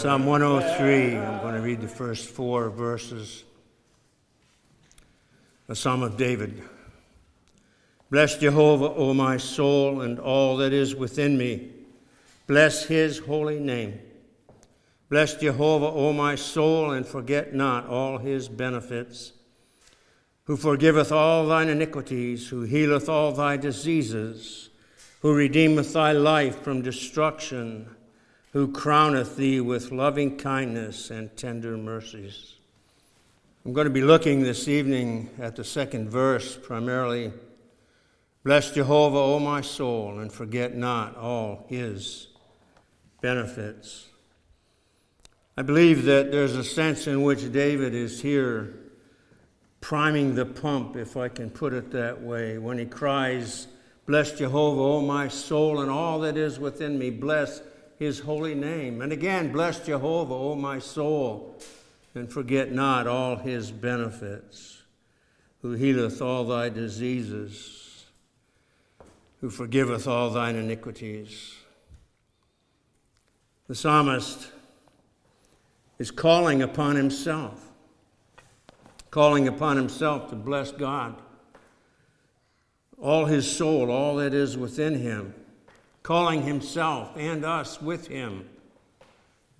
Psalm 103, I'm going to read the first four verses. A Psalm of David. Bless Jehovah, O my soul, and all that is within me. Bless his holy name. Bless Jehovah, O my soul, and forget not all his benefits, who forgiveth all thine iniquities, who healeth all thy diseases, who redeemeth thy life from destruction, who crowneth thee with loving kindness and tender mercies. I'm going to be looking this evening at the second verse primarily. Bless Jehovah, O my soul, and forget not all his benefits. I believe that there's a sense in which David is here priming the pump, if I can put it that way, when he cries, bless Jehovah, O my soul, and all that is within me, bless his holy name. And again, bless Jehovah, O my soul, and forget not all his benefits, who healeth all thy diseases, who forgiveth all thine iniquities. The psalmist is calling upon himself to bless God, all his soul, all that is within him, calling himself and us with him.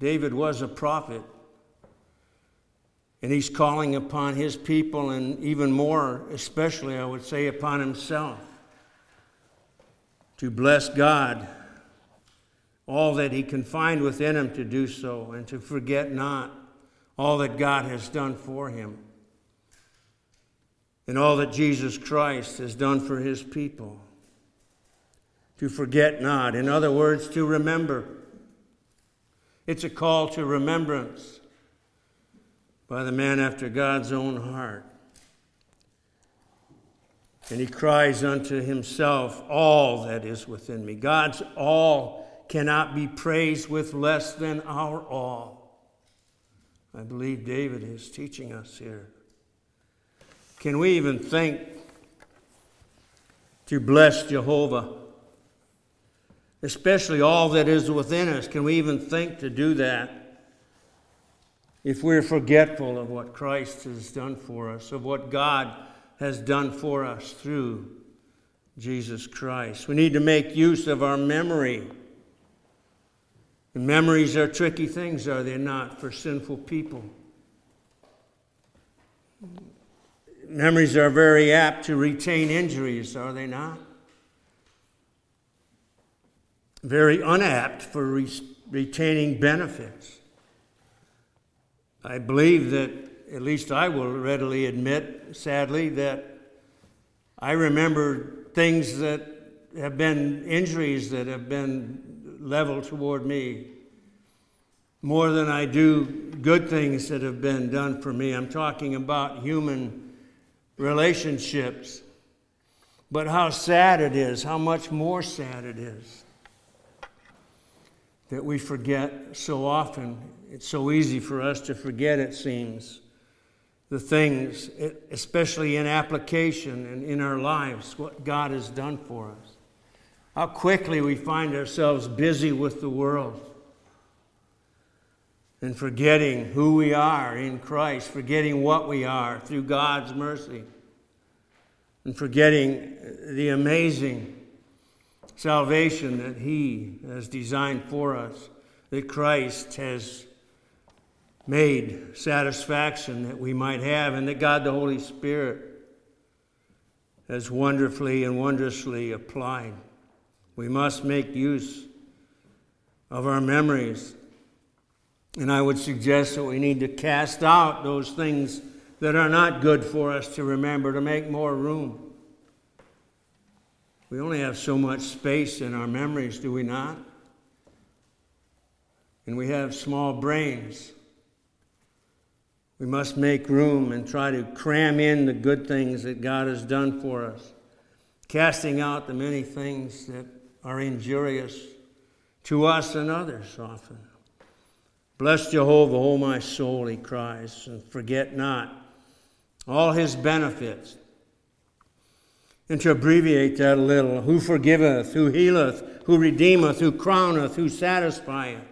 David was a prophet, and he's calling upon his people, and even more, especially, I would say, upon himself, to bless God, all that he can find within him to do so, and to forget not all that God has done for him, and all that Jesus Christ has done for his people. To forget not. In other words, to remember. It's a call to remembrance by the man after God's own heart. And he cries unto himself, all that is within me. God's all cannot be praised with less than our all. I believe David is teaching us here. Can we even think to bless Jehovah, especially all that is within us? Can we even think to do that if we're forgetful of what Christ has done for us, of what God has done for us through Jesus Christ? We need to make use of our memory. And memories are tricky things, are they not, for sinful people? Memories are very apt to retain injuries, are they not? Very unapt for retaining benefits. I believe that, at least I will readily admit, sadly, that I remember things that have been injuries that have been leveled toward me more than I do good things that have been done for me. I'm talking about human relationships, but how sad it is, how much more sad it is that we forget so often. It's so easy for us to forget, it seems, the things, especially in application and in our lives, what God has done for us. How quickly we find ourselves busy with the world and forgetting who we are in Christ, forgetting what we are through God's mercy, and forgetting the amazing salvation that he has designed for us, that Christ has made satisfaction that we might have, and that God the Holy Spirit has wonderfully and wondrously applied. We must make use of our memories. And I would suggest that we need to cast out those things that are not good for us to remember, to make more room. We only have so much space in our memories, do we not? And we have small brains. We must make room and try to cram in the good things that God has done for us, casting out the many things that are injurious to us and others often. Bless Jehovah, O my soul, he cries, and forget not all his benefits. And to abbreviate that a little, who forgiveth, who healeth, who redeemeth, who crowneth, who satisfieth.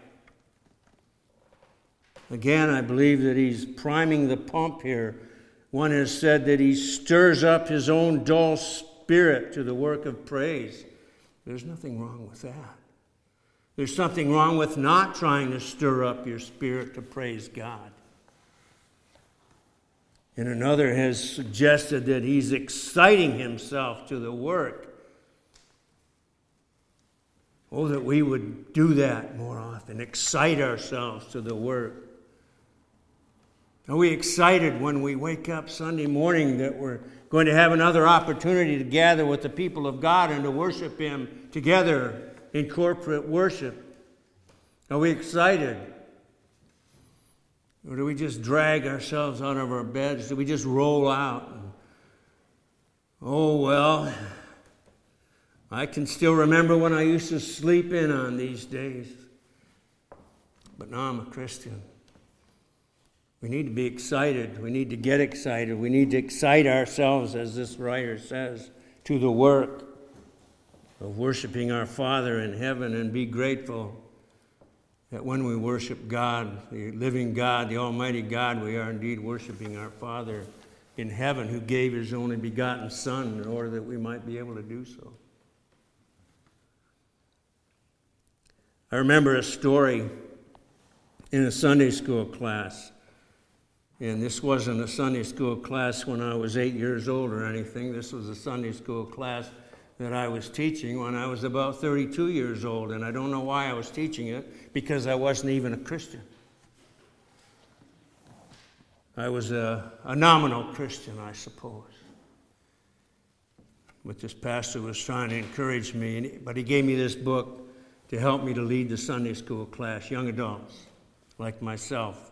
Again, I believe that he's priming the pump here. One has said that he stirs up his own dull spirit to the work of praise. There's nothing wrong with that. There's something wrong with not trying to stir up your spirit to praise God. And another has suggested that he's exciting himself to the work. Oh, that we would do that more often, excite ourselves to the work. Are we excited when we wake up Sunday morning that we're going to have another opportunity to gather with the people of God and to worship Him together in corporate worship? Are we excited? Or do we just drag ourselves out of our beds? Do we just roll out? And, oh, well, I can still remember when I used to sleep in on these days. But now I'm a Christian. We need to be excited. We need to get excited. We need to excite ourselves, as this writer says, to the work of worshiping our Father in heaven, and be grateful that when we worship God, the living God, the Almighty God, we are indeed worshiping our Father in heaven, who gave His only begotten Son in order that we might be able to do so. I remember a story in a Sunday school class. And this wasn't a Sunday school class when I was 8 years old or anything. This was a Sunday school class that I was teaching when I was about 32 years old. And I don't know why I was teaching it, because I wasn't even a Christian. I was a nominal Christian, I suppose. But this pastor was trying to encourage me, but he gave me this book to help me to lead the Sunday school class, young adults like myself.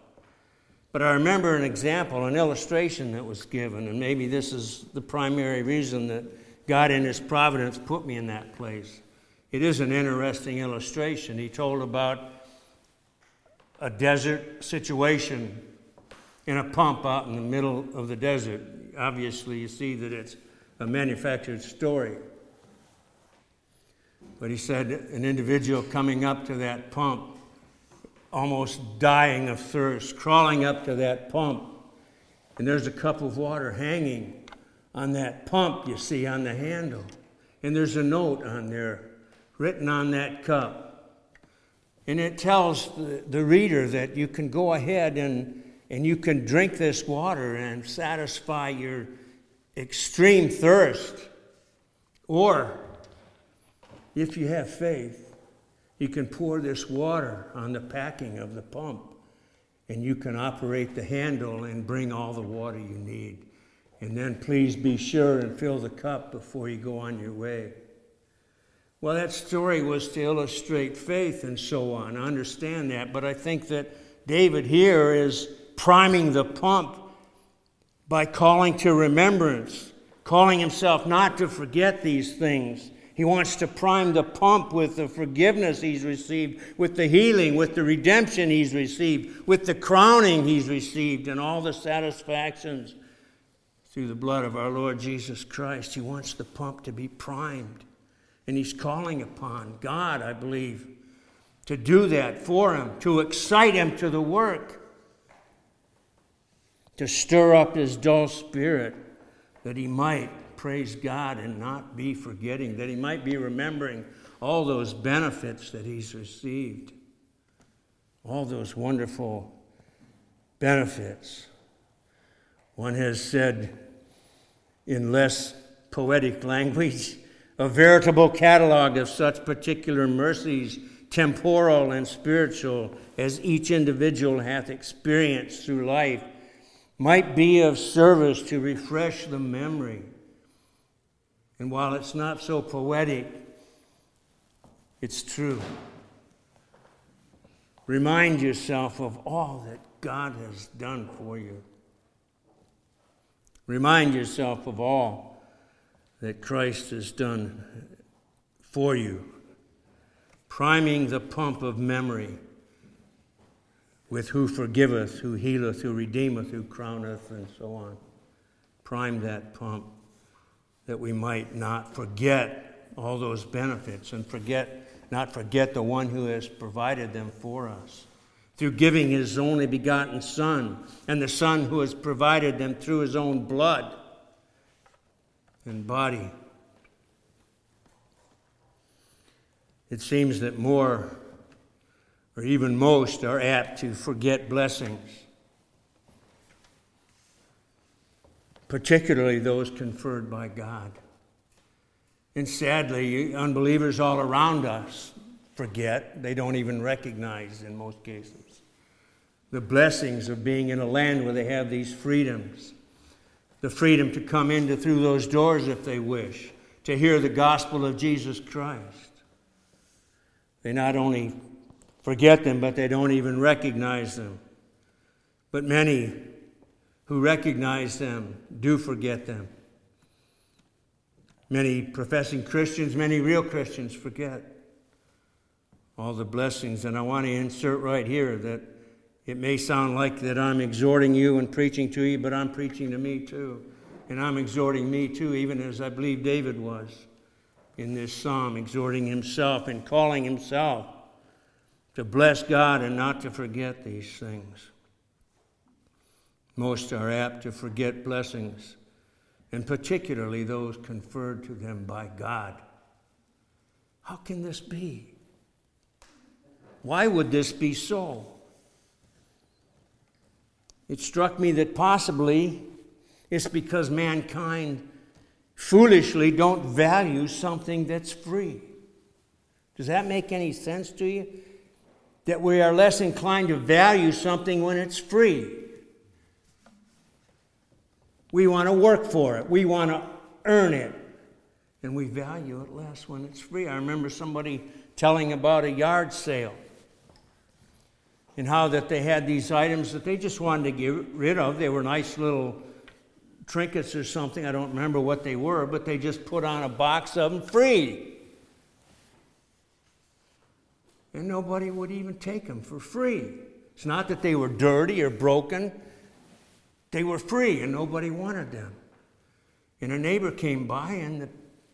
But I remember an example, an illustration that was given, and maybe this is the primary reason that God in His providence put me in that place. It is an interesting illustration. He told about a desert situation in a pump out in the middle of the desert. Obviously, you see that it's a manufactured story. But he said an individual coming up to that pump, almost dying of thirst, crawling up to that pump. And there's a cup of water hanging on that pump, you see, on the handle. And there's a note on there, written on that cup. And it tells the reader that you can go ahead and you can drink this water and satisfy your extreme thirst. Or, if you have faith, you can pour this water on the packing of the pump, and you can operate the handle and bring all the water you need. And then please be sure and fill the cup before you go on your way. Well, that story was to illustrate faith and so on. I understand that, but I think that David here is priming the pump by calling to remembrance, calling himself not to forget these things. He wants to prime the pump with the forgiveness he's received, with the healing, with the redemption he's received, with the crowning he's received, and all the satisfactions through the blood of our Lord Jesus Christ. He wants the pump to be primed, and he's calling upon God, I believe, to do that for him, to excite him to the work, to stir up his dull spirit that he might praise God and not be forgetting, that he might be remembering all those benefits that he's received, all those wonderful benefits. One has said, in less poetic language, a veritable catalog of such particular mercies, temporal and spiritual, as each individual hath experienced through life, might be of service to refresh the memory. And while it's not so poetic, it's true. Remind yourself of all that God has done for you. Remind yourself of all that Christ has done for you. Priming the pump of memory with who forgiveth, who healeth, who redeemeth, who crowneth, and so on. Prime that pump, that we might not forget all those benefits and not forget the one who has provided them for us, through giving his only begotten Son, and the Son who has provided them through his own blood and body. It seems that more, or even most, are apt to forget blessings, particularly those conferred by God. And sadly, unbelievers all around us forget, they don't even recognize in most cases, the blessings of being in a land where they have these freedoms, the freedom to come in through those doors if they wish, to hear the gospel of Jesus Christ. They not only forget them, but they don't even recognize them. But many who recognize them do forget them. Many professing Christians, many real Christians forget all the blessings. And I want to insert right here that it may sound like that I'm exhorting you and preaching to you, but I'm preaching to me too. And I'm exhorting me too, even as I believe David was in this psalm, exhorting himself and calling himself to bless God and not to forget these things. Most are apt to forget blessings, and particularly those conferred to them by God. How can this be? Why would this be so? It struck me that possibly it's because mankind foolishly don't value something that's free. Does that make any sense to you? That we are less inclined to value something when it's free. We want to work for it. We want to earn it. And we value it less when it's free. I remember somebody telling about a yard sale and how that they had these items that they just wanted to get rid of. They were nice little trinkets or something. I don't remember what they were, but they just put on a box of them free. And nobody would even take them for free. It's not that they were dirty or broken. They were free and nobody wanted them. And a neighbor came by and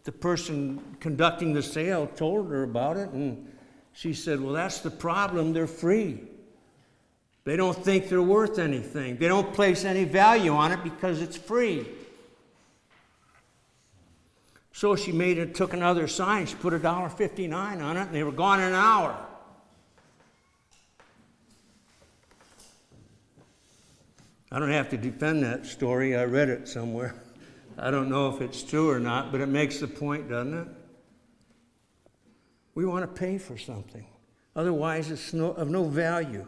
the person conducting the sale told her about it, and she said, well, that's the problem, they're free. They don't think they're worth anything. They don't place any value on it because it's free. So she took another sign, she put $1.59 on it, and they were gone in an hour. I don't have to defend that story. I read it somewhere. I don't know if it's true or not, but it makes the point, doesn't it? We want to pay for something. Otherwise, it's of no value.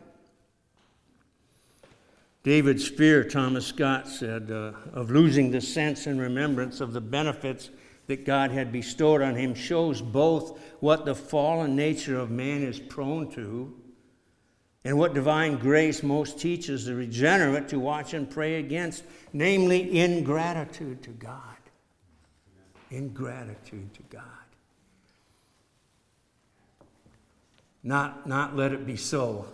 David's fear, Thomas Scott said, of losing the sense and remembrance of the benefits that God had bestowed on him shows both what the fallen nature of man is prone to and what divine grace most teaches the regenerate to watch and pray against, namely ingratitude to God. Ingratitude to God. Not let it be so.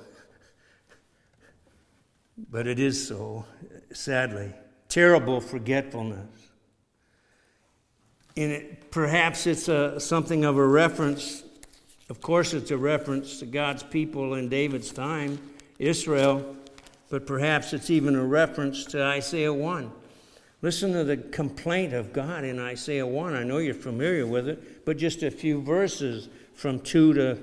But it is so, sadly. Terrible forgetfulness. And perhaps it's something of a reference. Of course, it's a reference to God's people in David's time, Israel, but perhaps it's even a reference to Isaiah 1. Listen to the complaint of God in Isaiah 1. I know you're familiar with it, but just a few verses from 2 to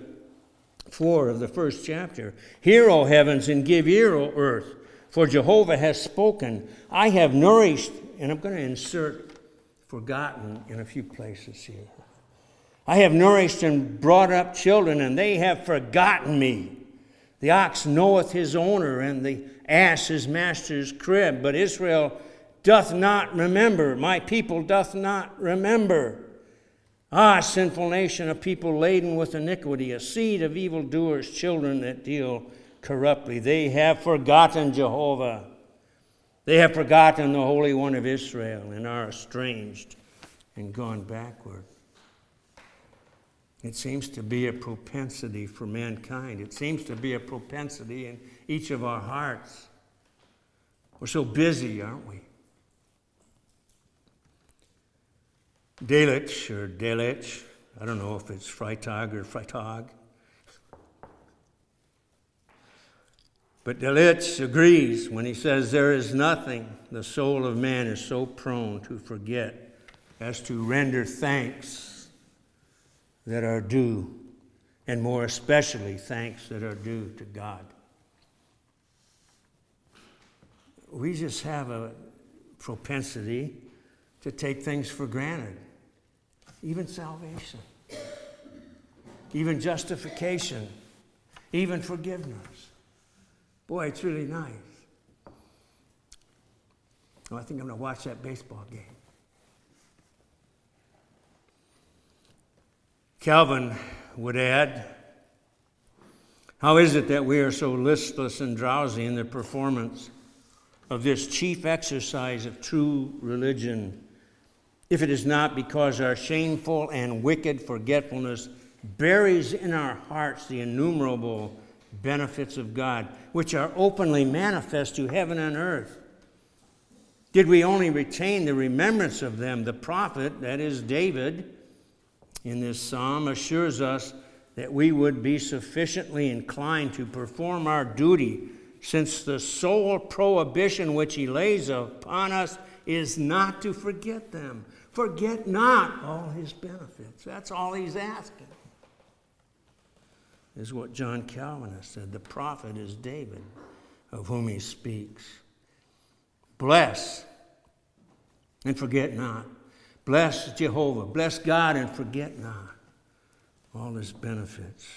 4 of the first chapter. Hear, O heavens, and give ear, O earth, for Jehovah has spoken. I have nourished, and I'm going to insert forgotten in a few places here. I have nourished and brought up children, and they have forgotten me. The ox knoweth his owner, and the ass his master's crib. But Israel doth not remember. My people doth not remember. Ah, sinful nation, a people laden with iniquity, a seed of evildoers, children that deal corruptly. They have forgotten Jehovah. They have forgotten the Holy One of Israel, and are estranged and gone backward. It seems to be a propensity for mankind. It seems to be a propensity in each of our hearts. We're so busy, aren't we? Delitzsch, I don't know if it's Freitag or Freitag, But Delitzsch agrees when he says there is nothing the soul of man is so prone to forget as to render thanks that are due, and more especially thanks that are due to God. We just have a propensity to take things for granted, even salvation, even justification, even forgiveness. Boy, it's really nice. Oh, I think I'm going to watch that baseball game. Calvin would add, how is it that we are so listless and drowsy in the performance of this chief exercise of true religion, if it is not because our shameful and wicked forgetfulness buries in our hearts the innumerable benefits of God, which are openly manifest to heaven and earth? Did we only retain the remembrance of them, the prophet, that is David, in this psalm assures us that we would be sufficiently inclined to perform our duty, since the sole prohibition which he lays upon us is not to forget them. Forget not all his benefits. That's all he's asking. This is what John Calvin has said. The prophet is David, of whom he speaks. Bless and forget not. Bless Jehovah. Bless God and forget not all his benefits.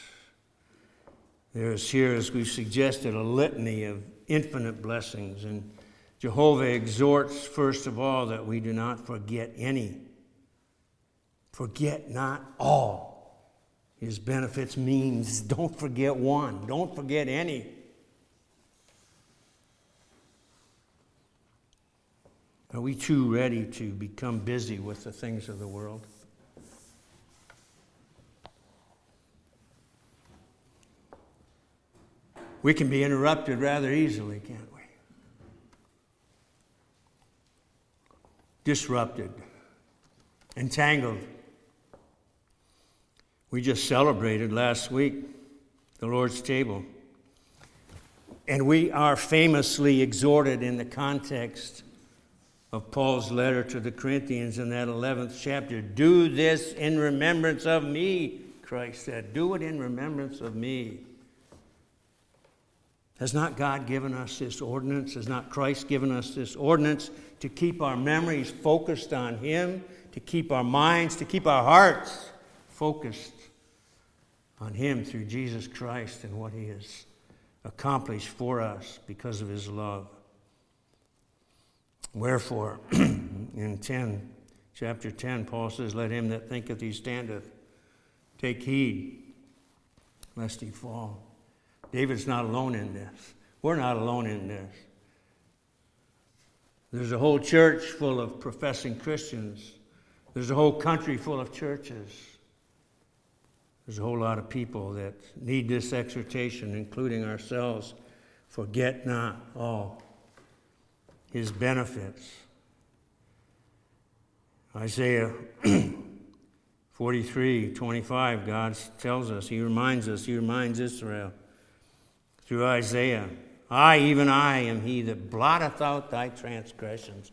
There is here, as we've suggested, a litany of infinite blessings, and Jehovah exhorts, first of all, that we do not forget any. Forget not all. His benefits means don't forget one. Don't forget any. Are we too ready to become busy with the things of the world? We can be interrupted rather easily, can't we? Disrupted, entangled. We just celebrated last week the Lord's table, and we are famously exhorted in the context of Paul's letter to the Corinthians in that 11th chapter. Do this in remembrance of me, Christ said. Do it in remembrance of me. Has not God given us this ordinance? Has not Christ given us this ordinance to keep our memories focused on him, to keep our minds, to keep our hearts focused on him through Jesus Christ and what he has accomplished for us because of his love? Wherefore, in chapter 10, Paul says, let him that thinketh he standeth take heed, lest he fall. David's not alone in this. We're not alone in this. There's a whole church full of professing Christians. There's a whole country full of churches. There's a whole lot of people that need this exhortation, including ourselves. Forget not all his benefits. Isaiah 43:25, God tells us, He reminds Israel through Isaiah, I, even I, am he that blotteth out thy transgressions.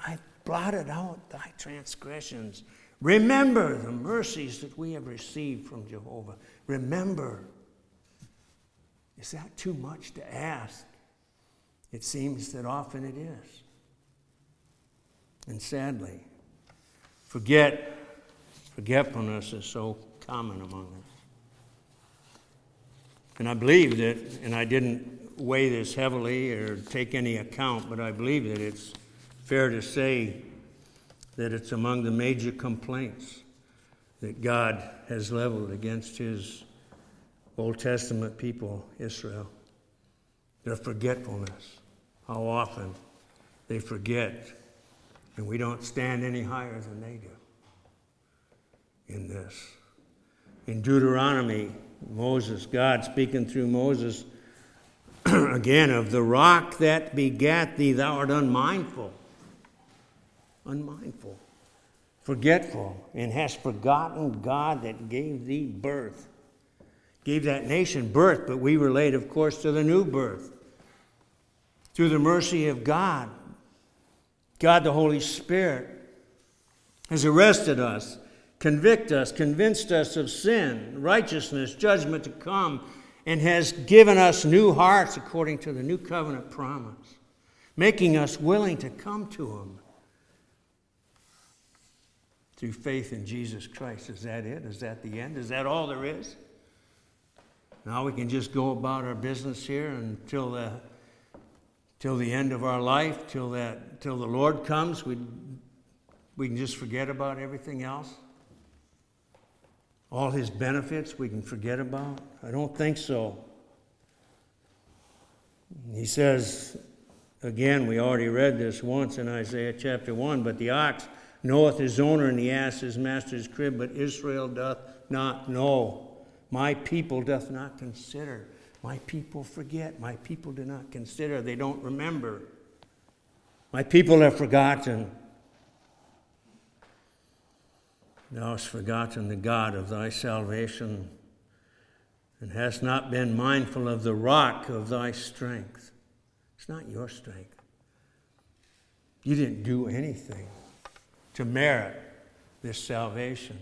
I blotted out thy transgressions. Remember the mercies that we have received from Jehovah. Remember. Is that too much to ask? It seems that often it is. And sadly, forgetfulness is so common among us. And I believe that, and I didn't weigh this heavily or take any account, but I believe that it's fair to say that it's among the major complaints that God has leveled against his Old Testament people, Israel. Their forgetfulness, how often they forget, and we don't stand any higher than they do in this. In Deuteronomy, Moses, God speaking through Moses, again, of the rock that begat thee, thou art unmindful, forgetful, and hast forgotten God that gave thee birth. Gave that nation birth, but we relate, of course, to the new birth, through the mercy of God. God, the Holy Spirit, has arrested us, convicted us, convinced us of sin, righteousness, judgment to come, and has given us new hearts according to the new covenant promise, making us willing to come to Him through faith in Jesus Christ. Is that it? Is that the end? Is that all there is? Now we can just go about our business here until the end of our life, till the Lord comes. We can just forget about everything else. All His benefits we can forget about. I don't think so. He says, again, we already read this once in Isaiah chapter 1, but the ox knoweth his owner, and the ass his master's crib, but Israel doth not know. My people doth not consider. My people forget. My people do not consider. They don't remember. My people have forgotten. Thou hast forgotten the God of thy salvation, and hast not been mindful of the rock of thy strength. It's not your strength. You didn't do anything to merit this salvation.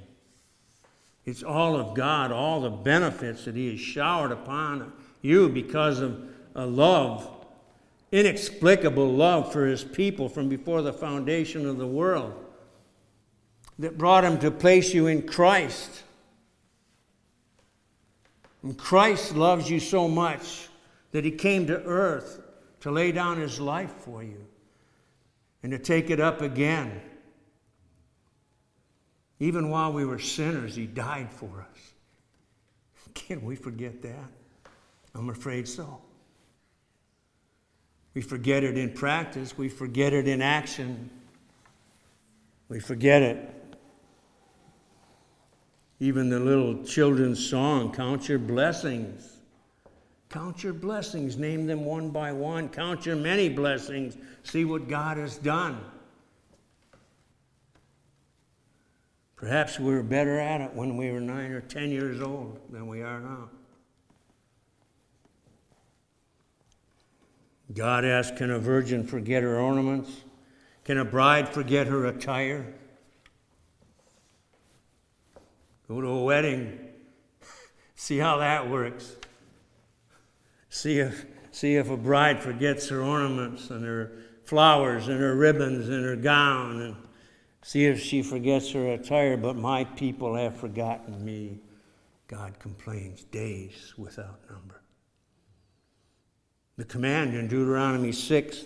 It's all of God, all the benefits that He has showered upon you because of a love, inexplicable love for His people from before the foundation of the world that brought Him to place you in Christ. And Christ loves you so much that He came to earth to lay down His life for you and to take it up again. Even while we were sinners, He died for us. Can we forget that? I'm afraid so. We forget it in practice. We forget it in action. We forget it. Even the little children's song, count your blessings. Count your blessings. Name them one by one. Count your many blessings. See what God has done. Perhaps we were better at it when we were 9 or 10 years old than we are now. God asked, can a virgin forget her ornaments? Can a bride forget her attire? Go to a wedding. See how that works. See if a bride forgets her ornaments and her flowers and her ribbons and her gown, and see if she forgets her attire. But my people have forgotten me. God complains, days without number. The command in Deuteronomy 6,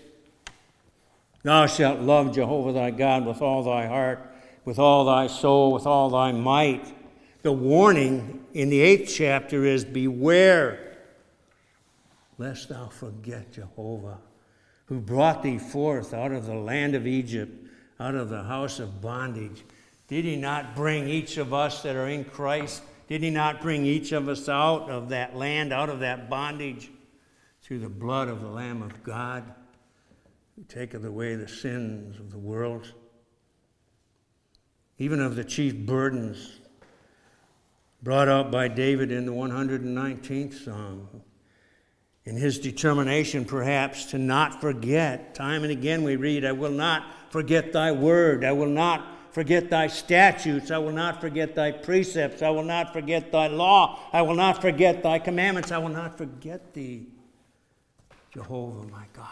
thou shalt love Jehovah thy God with all thy heart, with all thy soul, with all thy might. The warning in the 8th chapter is, beware lest thou forget Jehovah, who brought thee forth out of the land of Egypt, out of the house of bondage. Did He not bring each of us that are in Christ? Did He not bring each of us out of that land, out of that bondage, through the blood of the Lamb of God, who taketh away the sins of the world? Even of the chief burdens brought out by David in the 119th Psalm, in his determination perhaps to not forget. Time and again we read, I will not forget thy word. I will not forget thy statutes. I will not forget thy precepts. I will not forget thy law. I will not forget thy commandments. I will not forget thee, Jehovah my God.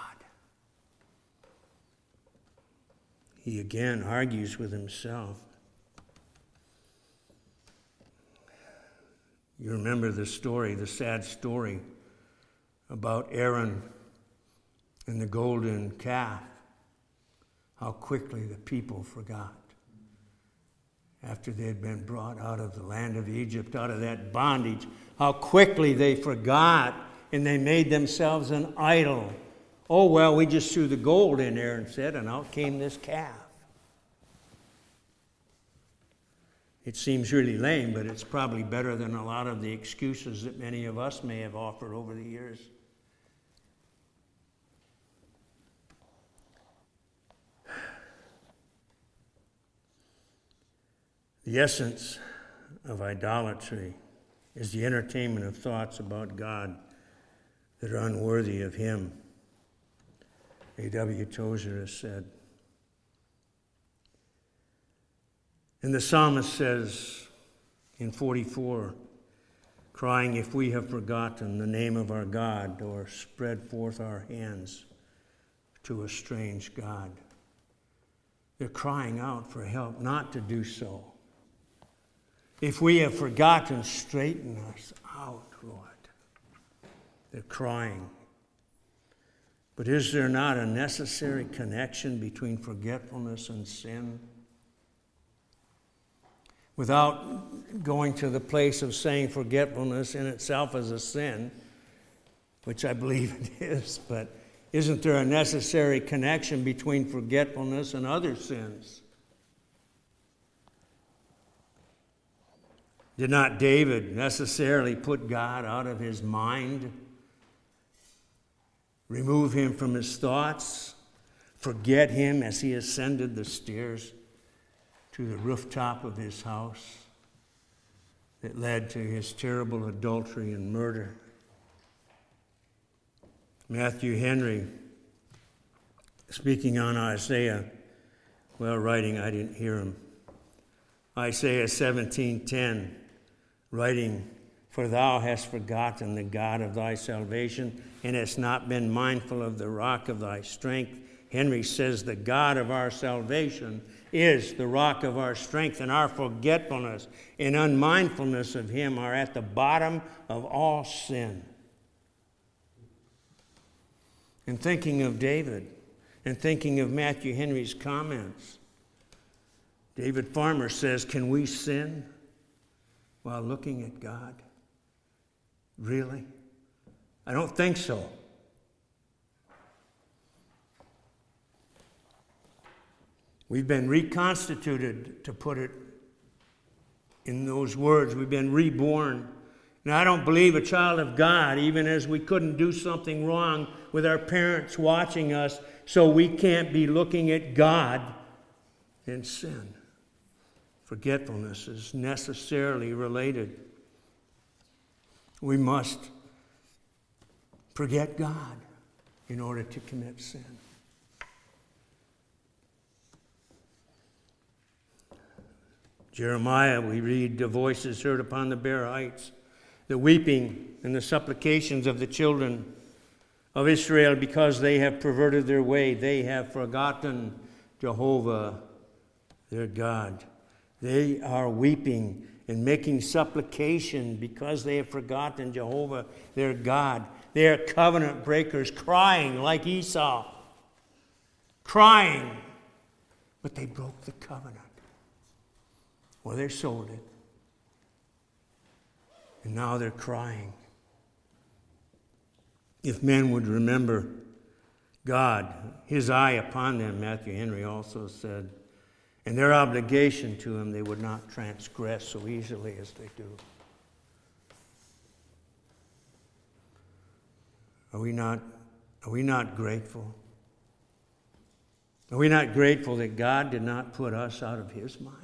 He again argues with himself. You remember the story, the sad story about Aaron and the golden calf. How quickly the people forgot after they had been brought out of the land of Egypt, out of that bondage. How quickly they forgot, and they made themselves an idol. Oh, well, we just threw the gold in there, and said, and out came this calf. It seems really lame, but it's probably better than a lot of the excuses that many of us may have offered over the years. The essence of idolatry is the entertainment of thoughts about God that are unworthy of Him. A.W. Tozer has said. And the psalmist says in 44, crying, if we have forgotten the name of our God or spread forth our hands to a strange God. They're crying out for help not to do so. If we have forgotten, straighten us out, Lord. They're crying. But is there not a necessary connection between forgetfulness and sin? Without going to the place of saying forgetfulness in itself is a sin, which I believe it is, but isn't there a necessary connection between forgetfulness and other sins? Did not David necessarily put God out of his mind? Remove him from his thoughts, forget him as he ascended the stairs to the rooftop of his house that led to his terrible adultery and murder. Matthew Henry, speaking on Isaiah, Isaiah 17:10, writing, for thou hast forgotten the God of thy salvation, and hast not been mindful of the rock of thy strength. Henry says, the God of our salvation is the rock of our strength, and our forgetfulness and unmindfulness of him are at the bottom of all sin. And thinking of David, and thinking of Matthew Henry's comments, David Farmer says, can we sin while looking at God? Really? I don't think so. We've been reconstituted, to put it in those words. We've been reborn. Now, I don't believe a child of God, even as we couldn't do something wrong with our parents watching us, so we can't be looking at God in sin. Forgetfulness is necessarily related. We must forget God in order to commit sin. Jeremiah, we read, the voices heard upon the bare heights, the weeping and the supplications of the children of Israel, because they have perverted their way. They have forgotten Jehovah, their God. They are weeping and making supplication because they have forgotten Jehovah, their God. They are covenant breakers, crying like Esau, crying, but they broke the covenant. Well, they sold it. And now they're crying. If men would remember God, his eye upon them, Matthew Henry also said, and their obligation to him, they would not transgress so easily as they do. Are we not grateful? Are we not grateful that God did not put us out of his mind?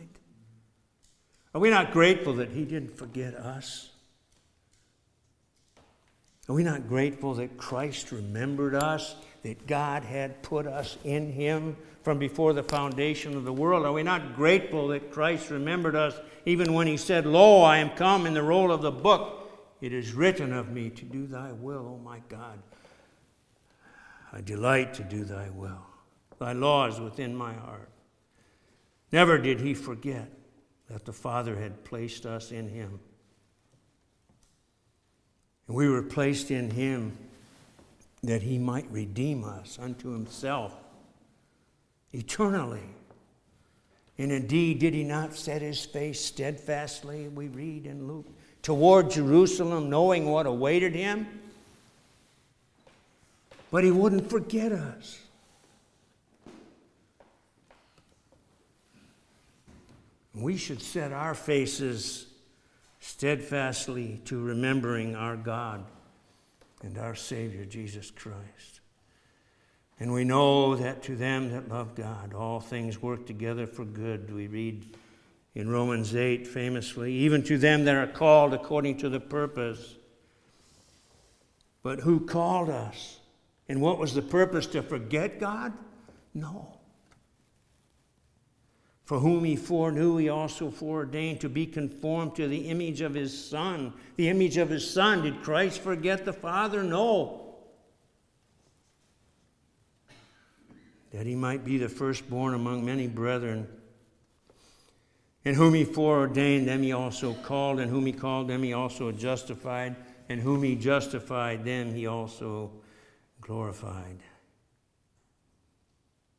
Are we not grateful that he didn't forget us? Are we not grateful that Christ remembered us, that God had put us in him from before the foundation of the world? Are we not grateful that Christ remembered us even when he said, lo, I am come in the roll of the book. It is written of me to do thy will, O my God. I delight to do thy will. Thy law is within my heart. Never did he forget that the Father had placed us in him. And we were placed in him that he might redeem us unto himself eternally. And indeed, did he not set his face steadfastly, we read in Luke, toward Jerusalem, knowing what awaited him? But he wouldn't forget us. We should set our faces steadfastly to remembering our God and our Savior, Jesus Christ. And we know that to them that love God, all things work together for good. We read in Romans 8 famously, even to them that are called according to the purpose. But who called us? And what was the purpose? To forget God? No. For whom he foreknew, he also foreordained to be conformed to the image of his Son. The image of his Son. Did Christ forget the Father? No. That he might be the firstborn among many brethren. And whom he foreordained, them he also called. And whom he called, them he also justified. And whom he justified, them he also glorified.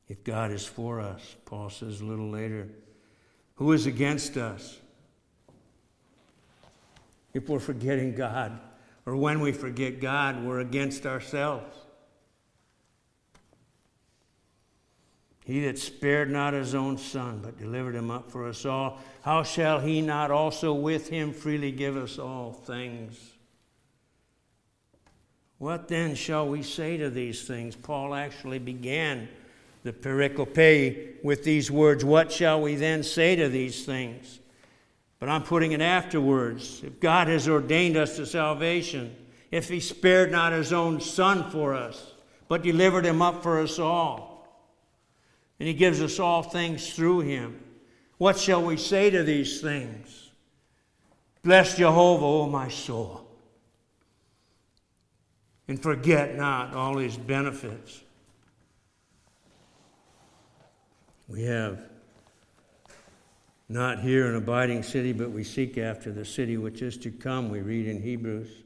If God is for us, Paul says a little later, who is against us? If we're forgetting God, or when we forget God, we're against ourselves. He that spared not his own Son, but delivered him up for us all, how shall he not also with him freely give us all things? What then shall we say to these things? Paul actually began the pericope with these words, what shall we then say to these things? But I'm putting it afterwards. If God has ordained us to salvation, if he spared not his own Son for us, but delivered him up for us all, and he gives us all things through him, what shall we say to these things? Bless Jehovah, O my soul, and forget not all his benefits. We have not here an abiding city, but we seek after the city which is to come, we read in Hebrews.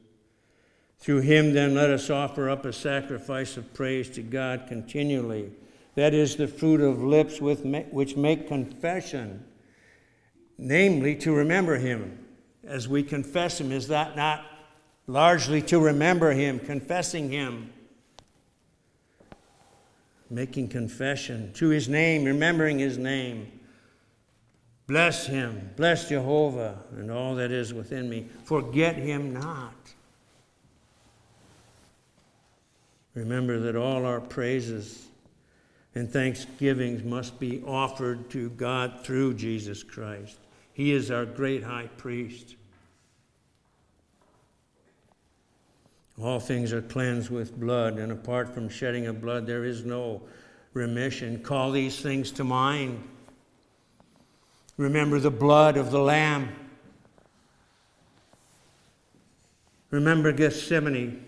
Through him, then, let us offer up a sacrifice of praise to God continually. That is the fruit of lips which make confession, namely to remember him. As we confess him, is that not largely to remember him, confessing him? Making confession to his name, remembering his name. Bless him, bless Jehovah and all that is within me. Forget him not. Remember that all our praises and thanksgivings must be offered to God through Jesus Christ. He is our great high priest. All things are cleansed with blood, and apart from shedding of blood, there is no remission. Call these things to mind. Remember the blood of the Lamb. Remember Gethsemane.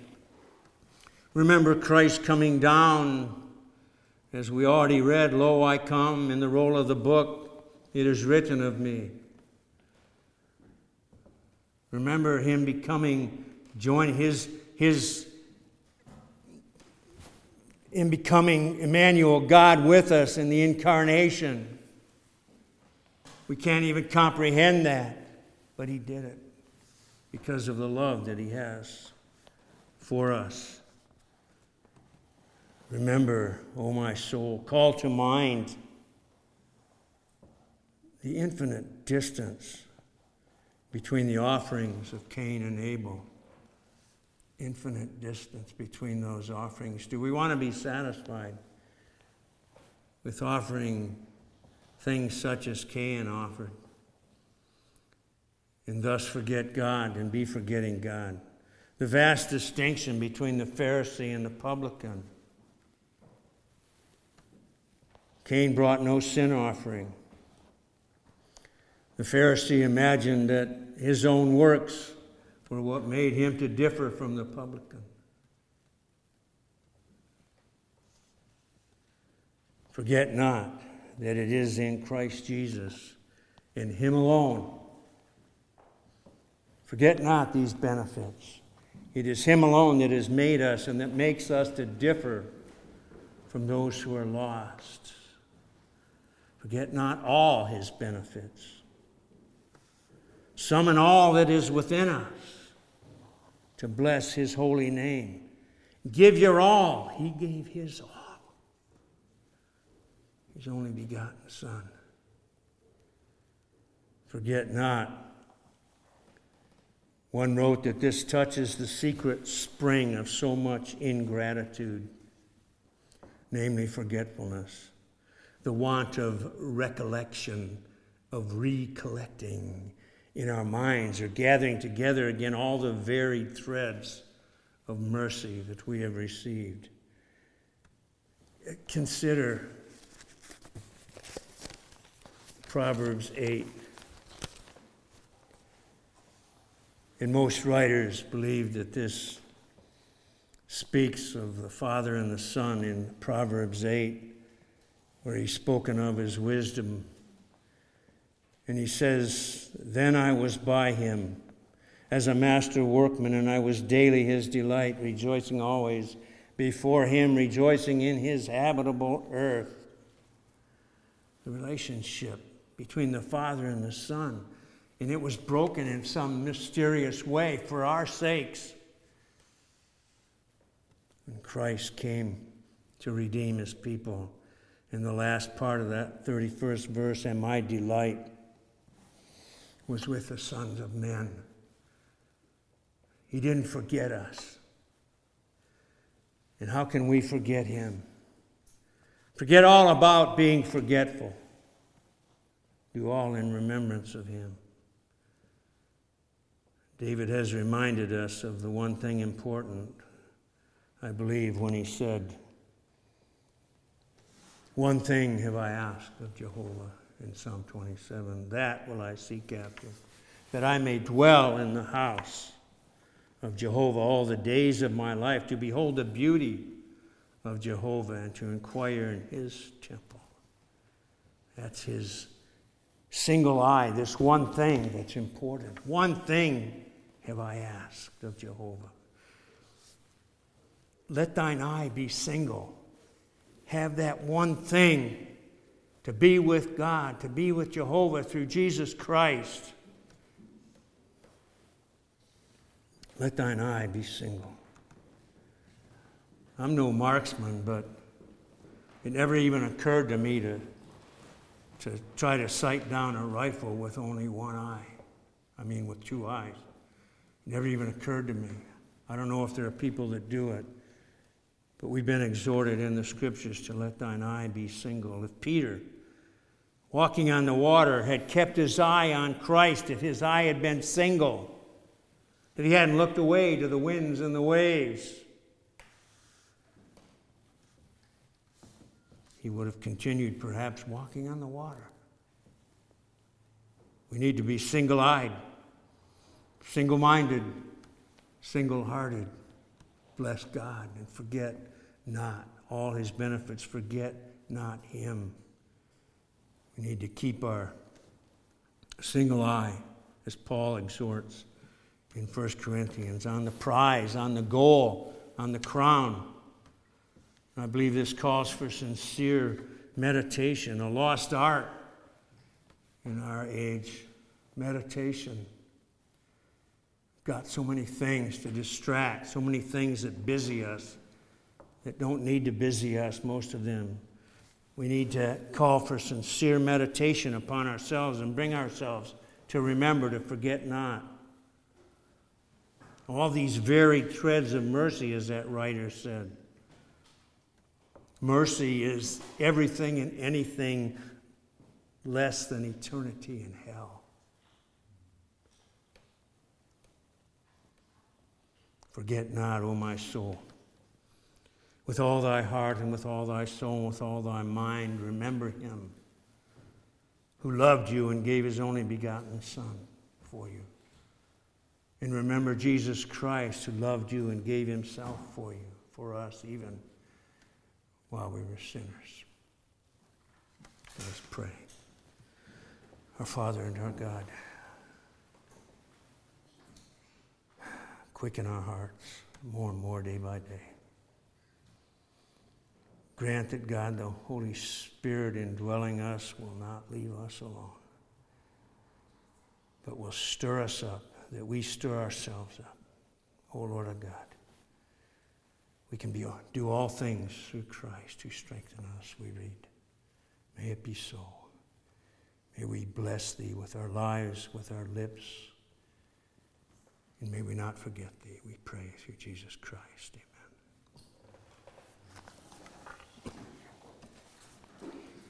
Remember Christ coming down. As we already read, lo, I come, in the roll of the book, it is written of me. Remember him becoming becoming Emmanuel, God with us in the incarnation. We can't even comprehend that, but he did it because of the love that he has for us. Remember, O my soul, call to mind the infinite distance between the offerings of Cain and Abel. Infinite distance between those offerings. Do we want to be satisfied with offering things such as Cain offered and thus forget God and be forgetting God? The vast distinction between the Pharisee and the publican. Cain brought no sin offering. The Pharisee imagined that his own works for what made him to differ from the publican. Forget not that it is in Christ Jesus, in him alone. Forget not these benefits. It is him alone that has made us and that makes us to differ from those who are lost. Forget not all his benefits. Summon all that is within us to bless his holy name. Give your all. He gave his all. His only begotten Son. Forget not. One wrote that this touches the secret spring of so much ingratitude, namely forgetfulness, the want of recollection, of recollecting in our minds, are gathering together again all the varied threads of mercy that we have received consider Proverbs 8. And most writers believe that this speaks of the Father and the Son in Proverbs 8, where he's spoken of his wisdom. And he says, "Then I was by him as a master workman, and I was daily his delight, rejoicing always before him, rejoicing in his habitable earth." The relationship between the Father and the Son. And it was broken in some mysterious way for our sakes when Christ came to redeem his people. In the last part of that 31st verse, "And my delight was with the sons of men." He didn't forget us. And how can we forget him? Forget all about being forgetful. Do all in remembrance of him. David has reminded us of the one thing important, I believe, when he said, "One thing have I asked of Jehovah," in Psalm 27, "that will I seek after, that I may dwell in the house of Jehovah all the days of my life, to behold the beauty of Jehovah and to inquire in his temple." That's his single eye, this one thing that's important. One thing have I asked of Jehovah. Let thine eye be single. Have that one thing, to be with God, to be with Jehovah through Jesus Christ. Let thine eye be single. I'm no marksman, but it never even occurred to me to try to sight down a rifle with only one eye. I mean, with two eyes. It never even occurred to me. I don't know if there are people that do it, but we've been exhorted in the Scriptures to let thine eye be single. If Peter, walking on the water, had kept his eye on Christ, if his eye had been single, if he hadn't looked away to the winds and the waves, he would have continued, perhaps, walking on the water. We need to be single-eyed, single-minded, single-hearted. Bless God and forget not all his benefits. Forget not him. We need to keep our single eye, as Paul exhorts in 1 Corinthians, on the prize, on the goal, on the crown. I believe this calls for sincere meditation, a lost art in our age. Meditation. Got so many things to distract, so many things that busy us, that don't need to busy us, most of them. We need to call for sincere meditation upon ourselves and bring ourselves to remember to forget not. All these varied threads of mercy, as that writer said. Mercy is everything and anything less than eternity in hell. Forget not, O my soul, with all thy heart and with all thy soul and with all thy mind, remember him who loved you and gave his only begotten Son for you. And remember Jesus Christ, who loved you and gave himself for you, for us, even while we were sinners. Let us pray. Our Father and our God, quicken our hearts more and more day by day. Grant that, God, the Holy Spirit indwelling us will not leave us alone, but will stir us up, that we stir ourselves up. O Lord our God, we can do all things through Christ who strengthens us, we read. May it be so. May we bless thee with our lives, with our lips, and may we not forget thee, we pray through Jesus Christ. Amen.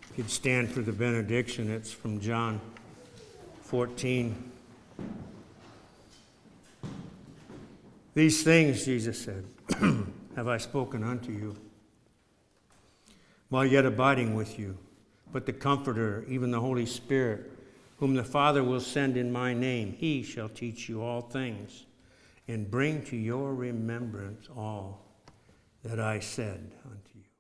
If you'd stand for the benediction, it's from John 14. "These things," Jesus said, "have I spoken unto you, while yet abiding with you. But the Comforter, even the Holy Spirit, whom the Father will send in my name, he shall teach you all things and bring to your remembrance all that I said unto you.